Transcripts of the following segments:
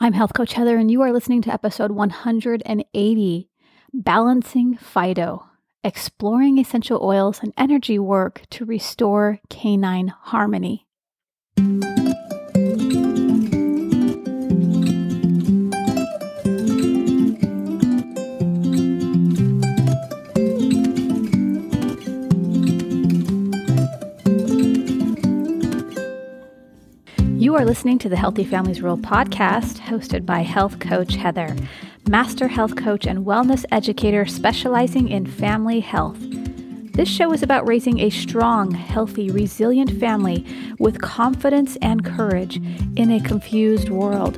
I'm Health Coach Heather, and you are listening to episode 180, Balancing Fido, Exploring Essential Oils and Energy Work to Restore Canine Harmony. You are listening to the Healthy Families Rule podcast, hosted by Health Coach Heather, master health coach and wellness educator specializing in family health. This show is about raising a strong, healthy, resilient family with confidence and courage in a confused world.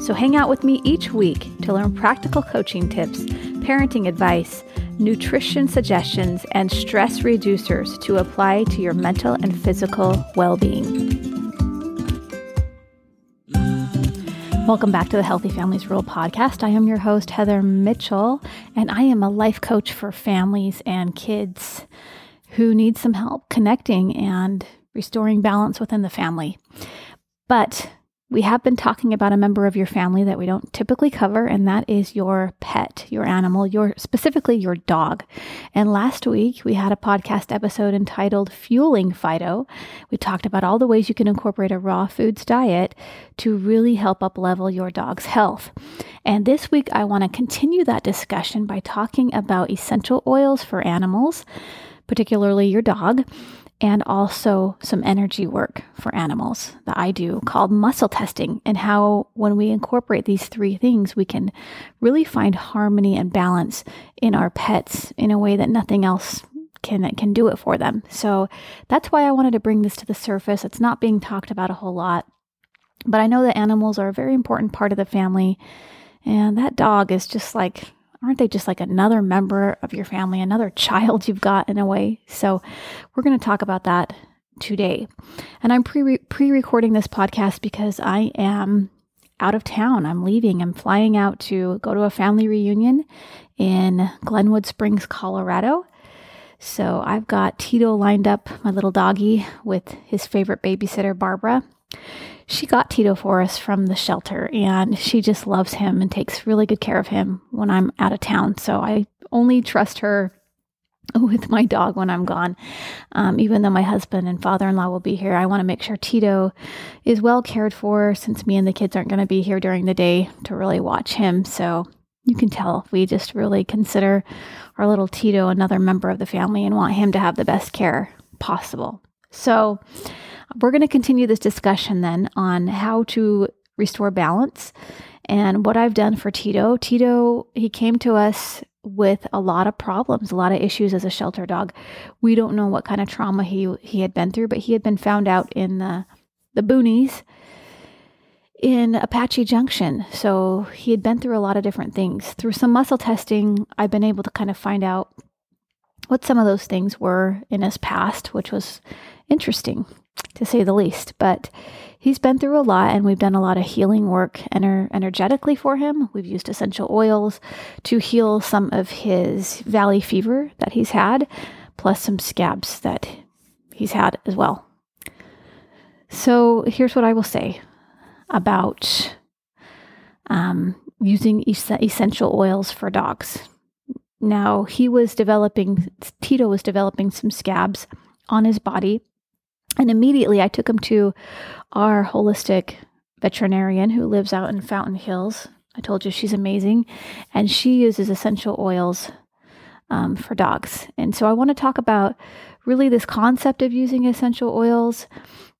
So hang out with me each week to learn practical coaching tips, parenting advice, nutrition suggestions, and stress reducers to apply to your mental and physical well-being. Welcome back to the Healthy Families Rule podcast. I am your host, Heather Mitchell, and I am a life coach for families and kids who need some help connecting and restoring balance within the family. But we have been talking about a member of your family that we don't typically cover, and that is your pet, your animal, specifically your dog. And last week, we had a podcast episode entitled Fueling Fido. We talked about all the ways you can incorporate a raw foods diet to really help up-level your dog's health. And this week, I want to continue that discussion by talking about essential oils for animals, particularly your dog, and also some energy work for animals that I do called muscle testing, and how when we incorporate these three things, we can really find harmony and balance in our pets in a way that nothing else can do it for them. So that's why I wanted to bring this to the surface. It's not being talked about a whole lot, but I know that animals are a very important part of the family, and that dog is just like, aren't they just like another member of your family, another child you've got in a way? So we're going to talk about that today. And I'm pre-recording this podcast because I am out of town. I'm leaving. I'm flying out to go to a family reunion in Glenwood Springs, Colorado. So I've got Tito lined up, my little doggy, with his favorite babysitter, Barbara. She got Tito for us from the shelter, and she just loves him and takes really good care of him when I'm out of town. So I only trust her with my dog when I'm gone. Even though my husband and father-in-law will be here, I want to make sure Tito is well cared for, since me and the kids aren't going to be here during the day to really watch him. So you can tell we just really consider our little Tito another member of the family and want him to have the best care possible. So we're going to continue this discussion then on how to restore balance and what I've done for Tito. Tito, he came to us with a lot of problems, a lot of issues as a shelter dog. We don't know what kind of trauma he had been through, but he had been found out in the boonies in Apache Junction. So he had been through a lot of different things. Through some muscle testing, I've been able to kind of find out what some of those things were in his past, which was interesting, to say the least. But he's been through a lot, and we've done a lot of healing work energetically for him. We've used essential oils to heal some of his valley fever that he's had, plus some scabs that he's had as well. So here's what I will say about using essential oils for dogs. Now, Tito was developing some scabs on his body. And immediately I took him to our holistic veterinarian who lives out in Fountain Hills. I told you she's amazing. And she uses essential oils for dogs. And so I want to talk about really this concept of using essential oils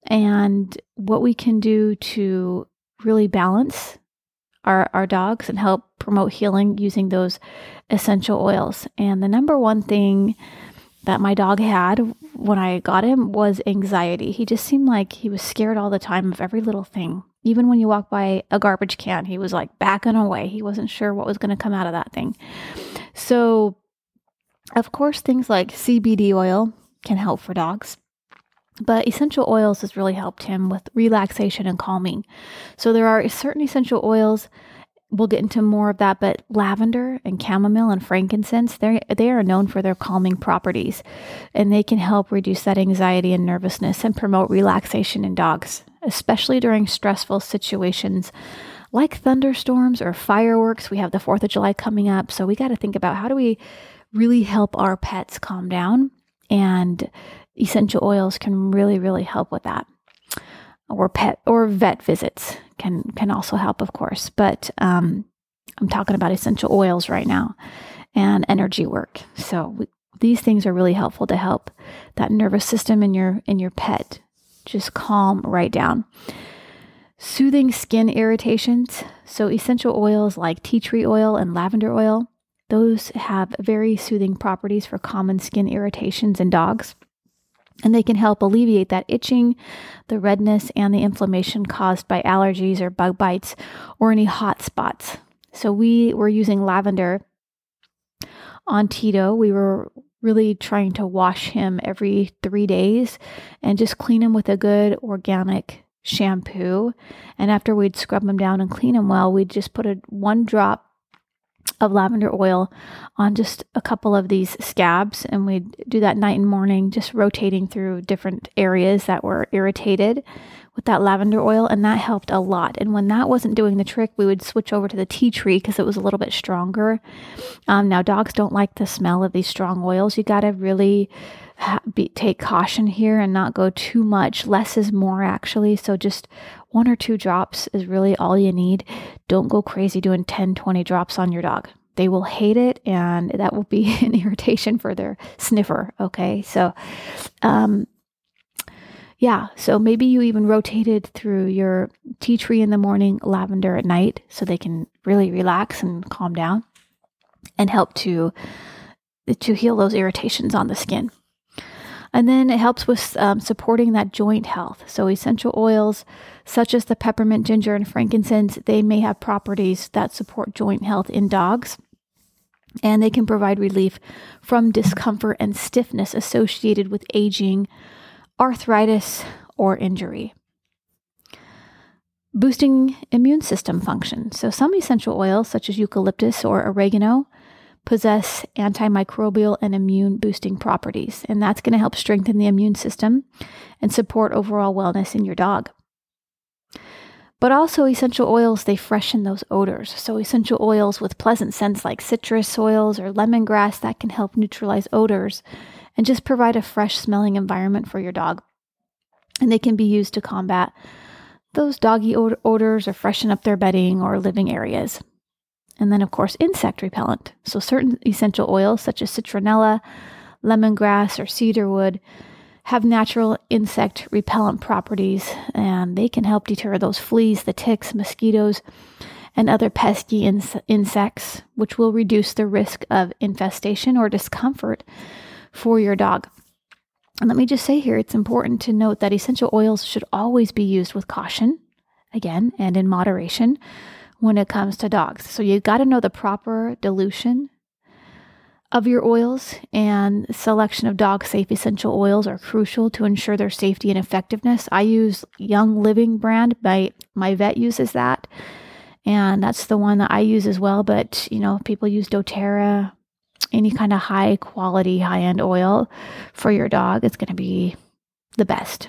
and what we can do to really balance our dogs and help promote healing using those essential oils. And the number one thing that my dog had when I got him was anxiety. He just seemed like he was scared all the time of every little thing. Even when you walk by a garbage can, he was like backing away. He wasn't sure what was going to come out of that thing. So, of course, things like CBD oil can help for dogs, but essential oils has really helped him with relaxation and calming. So there are certain essential oils. We'll get into more of that, but lavender and chamomile and frankincense, they are known for their calming properties, and they can help reduce that anxiety and nervousness and promote relaxation in dogs, especially during stressful situations like thunderstorms or fireworks. We have the 4th of July coming up. So we got to think about how do we really help our pets calm down, and essential oils can really, really help with that. Or pet or vet visits can also help, of course. But I'm talking about essential oils right now and energy work. So these things are really helpful to help that nervous system in your pet just calm right down. Soothing skin irritations. So essential oils like tea tree oil and lavender oil, those have very soothing properties for common skin irritations in dogs. And they can help alleviate that itching, the redness, and the inflammation caused by allergies or bug bites or any hot spots. So we were using lavender on Tito. We were really trying to wash him every 3 days and just clean him with a good organic shampoo. And after we'd scrub him down and clean him well, we'd just put one drop of lavender oil on just a couple of these scabs, and we'd do that night and morning, just rotating through different areas that were irritated with that lavender oil, and that helped a lot. And when that wasn't doing the trick, we would switch over to the tea tree because it was a little bit stronger. Now dogs don't like the smell of these strong oils. You got to really take caution here and not go too much. Less is more, actually. So just 1 or 2 drops is really all you need. Don't go crazy doing 10, 20 drops on your dog. They will hate it, and that will be an irritation for their sniffer. Okay. So, so maybe you even rotated through your tea tree in the morning, lavender at night, so they can really relax and calm down and help to heal those irritations on the skin. And then it helps with supporting that joint health. So essential oils such as the peppermint, ginger, and frankincense, they may have properties that support joint health in dogs, and they can provide relief from discomfort and stiffness associated with aging, arthritis, or injury. Boosting immune system function. So some essential oils such as eucalyptus or oregano possess antimicrobial and immune boosting properties, and that's going to help strengthen the immune system and support overall wellness in your dog. But also essential oils, they freshen those odors. So essential oils with pleasant scents like citrus oils or lemongrass, that can help neutralize odors and just provide a fresh smelling environment for your dog. And they can be used to combat those doggy odors or freshen up their bedding or living areas. And then, of course, insect repellent. So certain essential oils such as citronella, lemongrass, or cedarwood have natural insect repellent properties, and they can help deter those fleas, the ticks, mosquitoes, and other pesky insects, which will reduce the risk of infestation or discomfort for your dog. And let me just say here, it's important to note that essential oils should always be used with caution, again, and in moderation, when it comes to dogs. So you got to know the proper dilution of your oils, and selection of dog safe essential oils are crucial to ensure their safety and effectiveness. I use Young Living brand. My vet uses that, and that's the one that I use as well. But people use doTERRA, any kind of high quality, high end oil for your dog. It's going to be the best.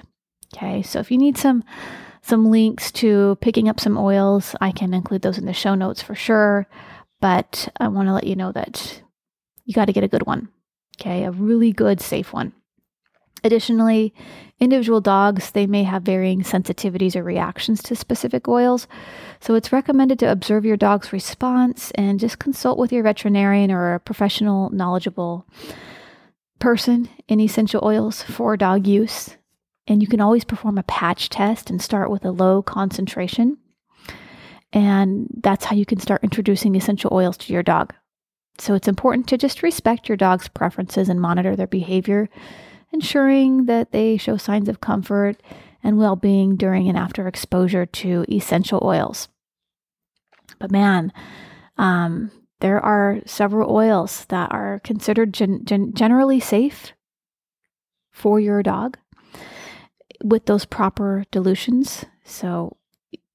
Okay, so if you need some links to picking up some oils, I can include those in the show notes for sure, but I want to let you know that you got to get a good one, okay? A really good, safe one. Additionally, individual dogs, they may have varying sensitivities or reactions to specific oils, so it's recommended to observe your dog's response and just consult with your veterinarian or a professional, knowledgeable person in essential oils for dog use. And you can always perform a patch test and start with a low concentration. And that's how you can start introducing essential oils to your dog. So it's important to just respect your dog's preferences and monitor their behavior, ensuring that they show signs of comfort and well-being during and after exposure to essential oils. But man, there are several oils that are considered generally safe for your dog, with those proper dilutions. So,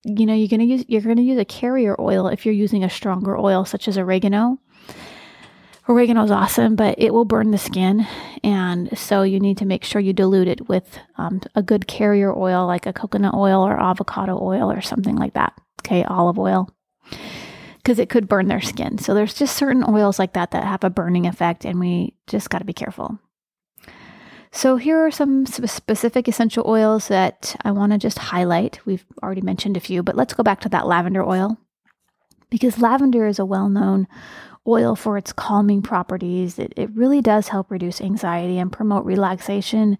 you're going to use a carrier oil if you're using a stronger oil such as oregano. Oregano is awesome, but it will burn the skin. And so you need to make sure you dilute it with a good carrier oil, like a coconut oil or avocado oil or something like that. Okay, olive oil, because it could burn their skin. So there's just certain oils like that that have a burning effect, and we just got to be careful. So here are some specific essential oils that I want to just highlight. We've already mentioned a few, but let's go back to that lavender oil, because lavender is a well-known oil for its calming properties. It really does help reduce anxiety and promote relaxation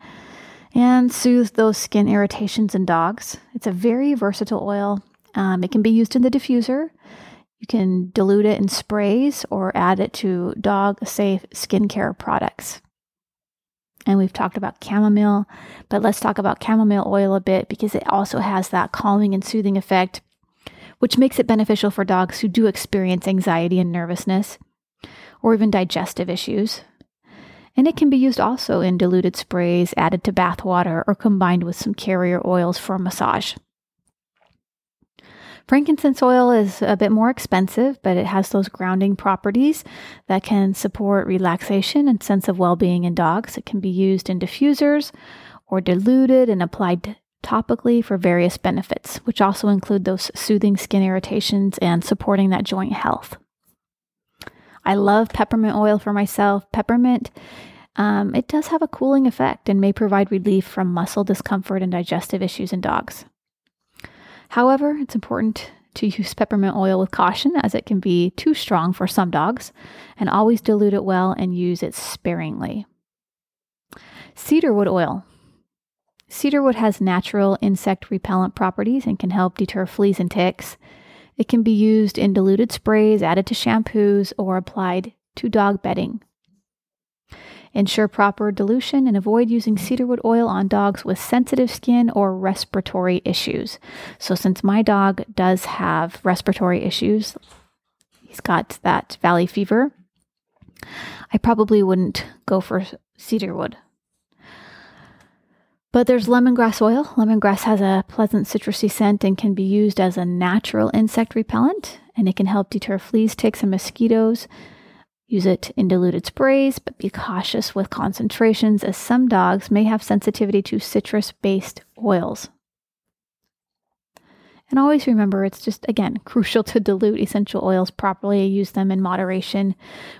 and soothe those skin irritations in dogs. It's a very versatile oil. It can be used in the diffuser. You can dilute it in sprays or add it to dog-safe skincare products. And we've talked about chamomile, but let's talk about chamomile oil a bit, because it also has that calming and soothing effect, which makes it beneficial for dogs who do experience anxiety and nervousness, or even digestive issues. And it can be used also in diluted sprays, added to bath water, or combined with some carrier oils for massage. Frankincense oil is a bit more expensive, but it has those grounding properties that can support relaxation and sense of well-being in dogs. It can be used in diffusers or diluted and applied topically for various benefits, which also include those soothing skin irritations and supporting that joint health. I love peppermint oil for myself. Peppermint, it does have a cooling effect and may provide relief from muscle discomfort and digestive issues in dogs. However, it's important to use peppermint oil with caution, as it can be too strong for some dogs, and always dilute it well and use it sparingly. Cedarwood oil. Cedarwood has natural insect repellent properties and can help deter fleas and ticks. It can be used in diluted sprays, added to shampoos, or applied to dog bedding. Ensure proper dilution and avoid using cedarwood oil on dogs with sensitive skin or respiratory issues. So since my dog does have respiratory issues, he's got that valley fever, I probably wouldn't go for cedarwood. But there's lemongrass oil. Lemongrass has a pleasant citrusy scent and can be used as a natural insect repellent, and it can help deter fleas, ticks, and mosquitoes. Use it in diluted sprays, but be cautious with concentrations, as some dogs may have sensitivity to citrus-based oils. And always remember, it's just, again, crucial to dilute essential oils properly. Use them in moderation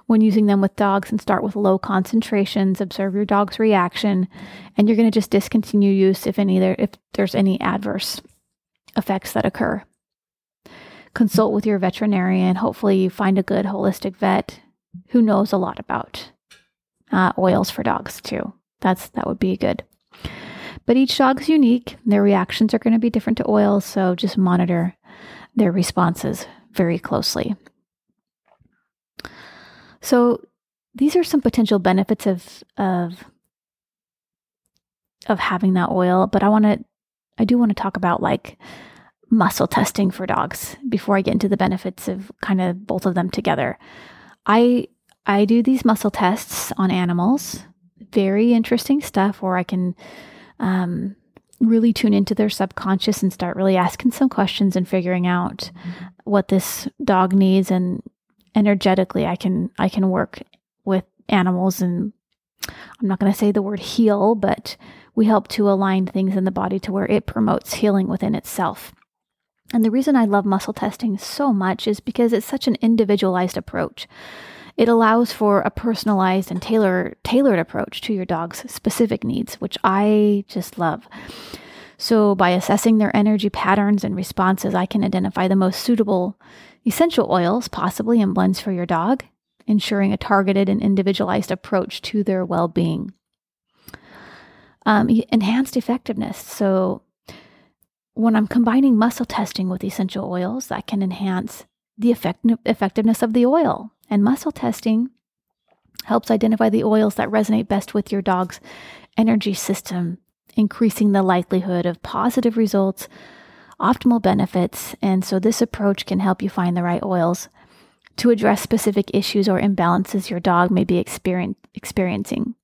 when using them with dogs, and start with low concentrations. Observe your dog's reaction, and you're going to just discontinue use if there's any adverse effects that occur. Consult with your veterinarian. Hopefully you find a good holistic vet who knows a lot about oils for dogs too. That would be good. But each dog's unique. Their reactions are going to be different to oils, so just monitor their responses very closely. So these are some potential benefits of having that oil, but I do want to talk about like muscle testing for dogs before I get into the benefits of kind of both of them together. I do these muscle tests on animals, very interesting stuff, where I can really tune into their subconscious and start really asking some questions and figuring out what this dog needs. And energetically, I can work with animals, and I'm not going to say the word heal, but we help to align things in the body to where it promotes healing within itself. And the reason I love muscle testing so much is because it's such an individualized approach. It allows for a personalized and tailored approach to your dog's specific needs, which I just love. So by assessing their energy patterns and responses, I can identify the most suitable essential oils possibly and blends for your dog, ensuring a targeted and individualized approach to their well-being. Enhanced effectiveness. So when I'm combining muscle testing with essential oils, that can enhance the effectiveness of the oil. And muscle testing helps identify the oils that resonate best with your dog's energy system, increasing the likelihood of positive results, optimal benefits. And so this approach can help you find the right oils to address specific issues or imbalances your dog may be experiencing.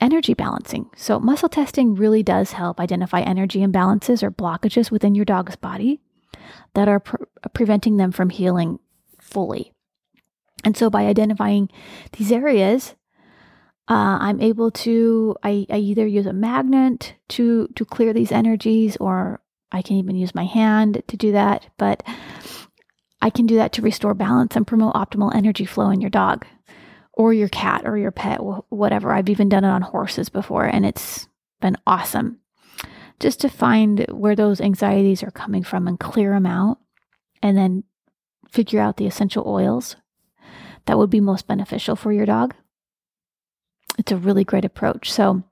Energy balancing. So muscle testing really does help identify energy imbalances or blockages within your dog's body that are preventing them from healing fully. And so by identifying these areas, I'm able to, I either use a magnet to clear these energies, or I can even use my hand to do that, but I can do that to restore balance and promote optimal energy flow in your dog or your cat or your pet, whatever. I've even done it on horses before, and it's been awesome just to find where those anxieties are coming from and clear them out, and then figure out the essential oils that would be most beneficial for your dog. It's a really great approach. So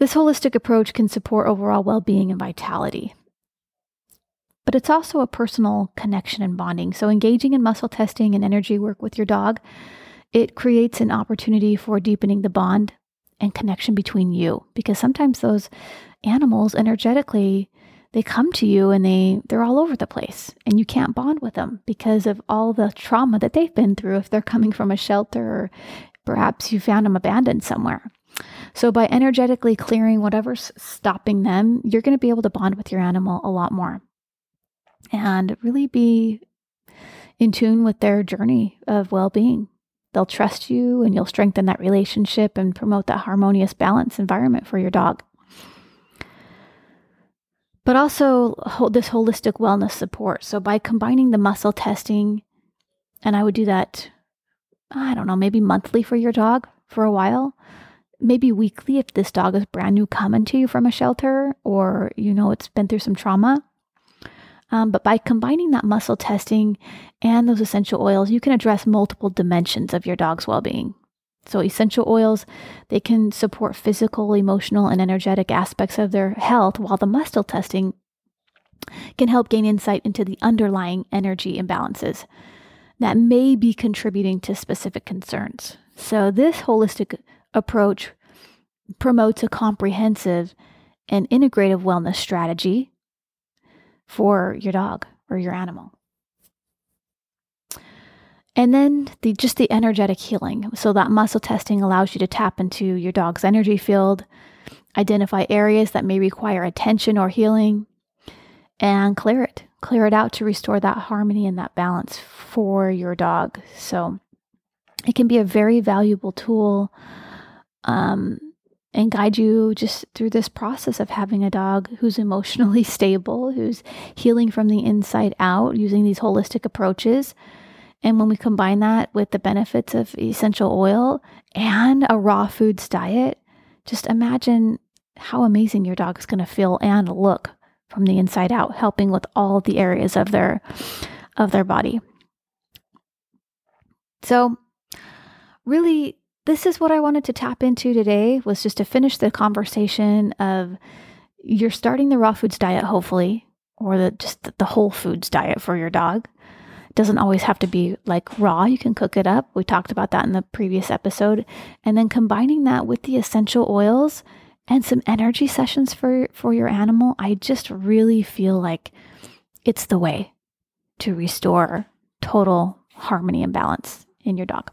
this holistic approach can support overall well-being and vitality, but it's also a personal connection and bonding. So engaging in muscle testing and energy work with your dog, it creates an opportunity for deepening the bond and connection between you, because sometimes those animals energetically, they come to you and they're all over the place, and you can't bond with them because of all the trauma that they've been through if they're coming from a shelter or perhaps you found them abandoned somewhere. So by energetically clearing whatever's stopping them, you're going to be able to bond with your animal a lot more and really be in tune with their journey of well-being. They'll trust you, and you'll strengthen that relationship and promote that harmonious, balanced environment for your dog. But also this holistic wellness support. So by combining the muscle testing, and I would do that, I don't know, maybe monthly for your dog for a while, maybe weekly if this dog is brand new coming to you from a shelter or, you know, it's been through some trauma. But by combining that muscle testing and those essential oils, you can address multiple dimensions of your dog's well-being. So essential oils, they can support physical, emotional, and energetic aspects of their health, while the muscle testing can help gain insight into the underlying energy imbalances that may be contributing to specific concerns. So this holistic approach promotes a comprehensive and integrative wellness strategy for your dog or your animal. And then just the energetic healing. So that muscle testing allows you to tap into your dog's energy field, identify areas that may require attention or healing, and clear it out to restore that harmony and that balance for your dog. So it can be a very valuable tool and guide you just through this process of having a dog who's emotionally stable, who's healing from the inside out using these holistic approaches. And when we combine that with the benefits of essential oil and a raw foods diet, just imagine how amazing your dog is going to feel and look from the inside out, helping with all the areas of their body. So really, this is what I wanted to tap into today, was just to finish the conversation of you're starting the raw foods diet, hopefully, or just the whole foods diet for your dog. It doesn't always have to be like raw. You can cook it up. We talked about that in the previous episode. And then combining that with the essential oils and some energy sessions for your animal, I just really feel like it's the way to restore total harmony and balance in your dog.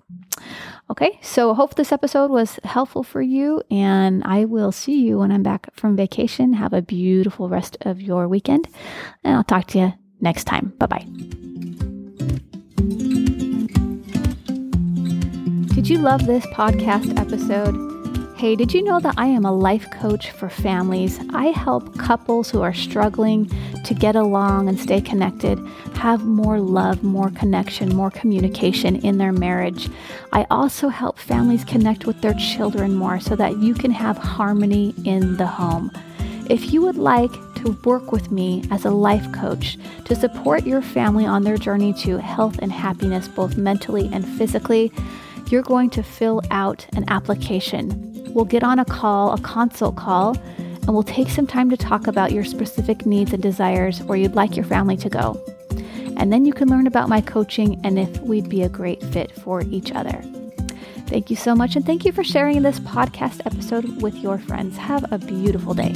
Okay, so hope this episode was helpful for you, and I will see you when I'm back from vacation. Have a beautiful rest of your weekend, and I'll talk to you next time. Bye-bye. Did you love this podcast episode? Hey, did you know that I am a life coach for families? I help couples who are struggling to get along and stay connected, have more love, more connection, more communication in their marriage. I also help families connect with their children more so that you can have harmony in the home. If you would like to work with me as a life coach to support your family on their journey to health and happiness, both mentally and physically, you're going to fill out an application. We'll get on a consult call, and we'll take some time to talk about your specific needs and desires, where you'd like your family to go. And then you can learn about my coaching and if we'd be a great fit for each other. Thank you so much, and thank you for sharing this podcast episode with your friends. Have a beautiful day.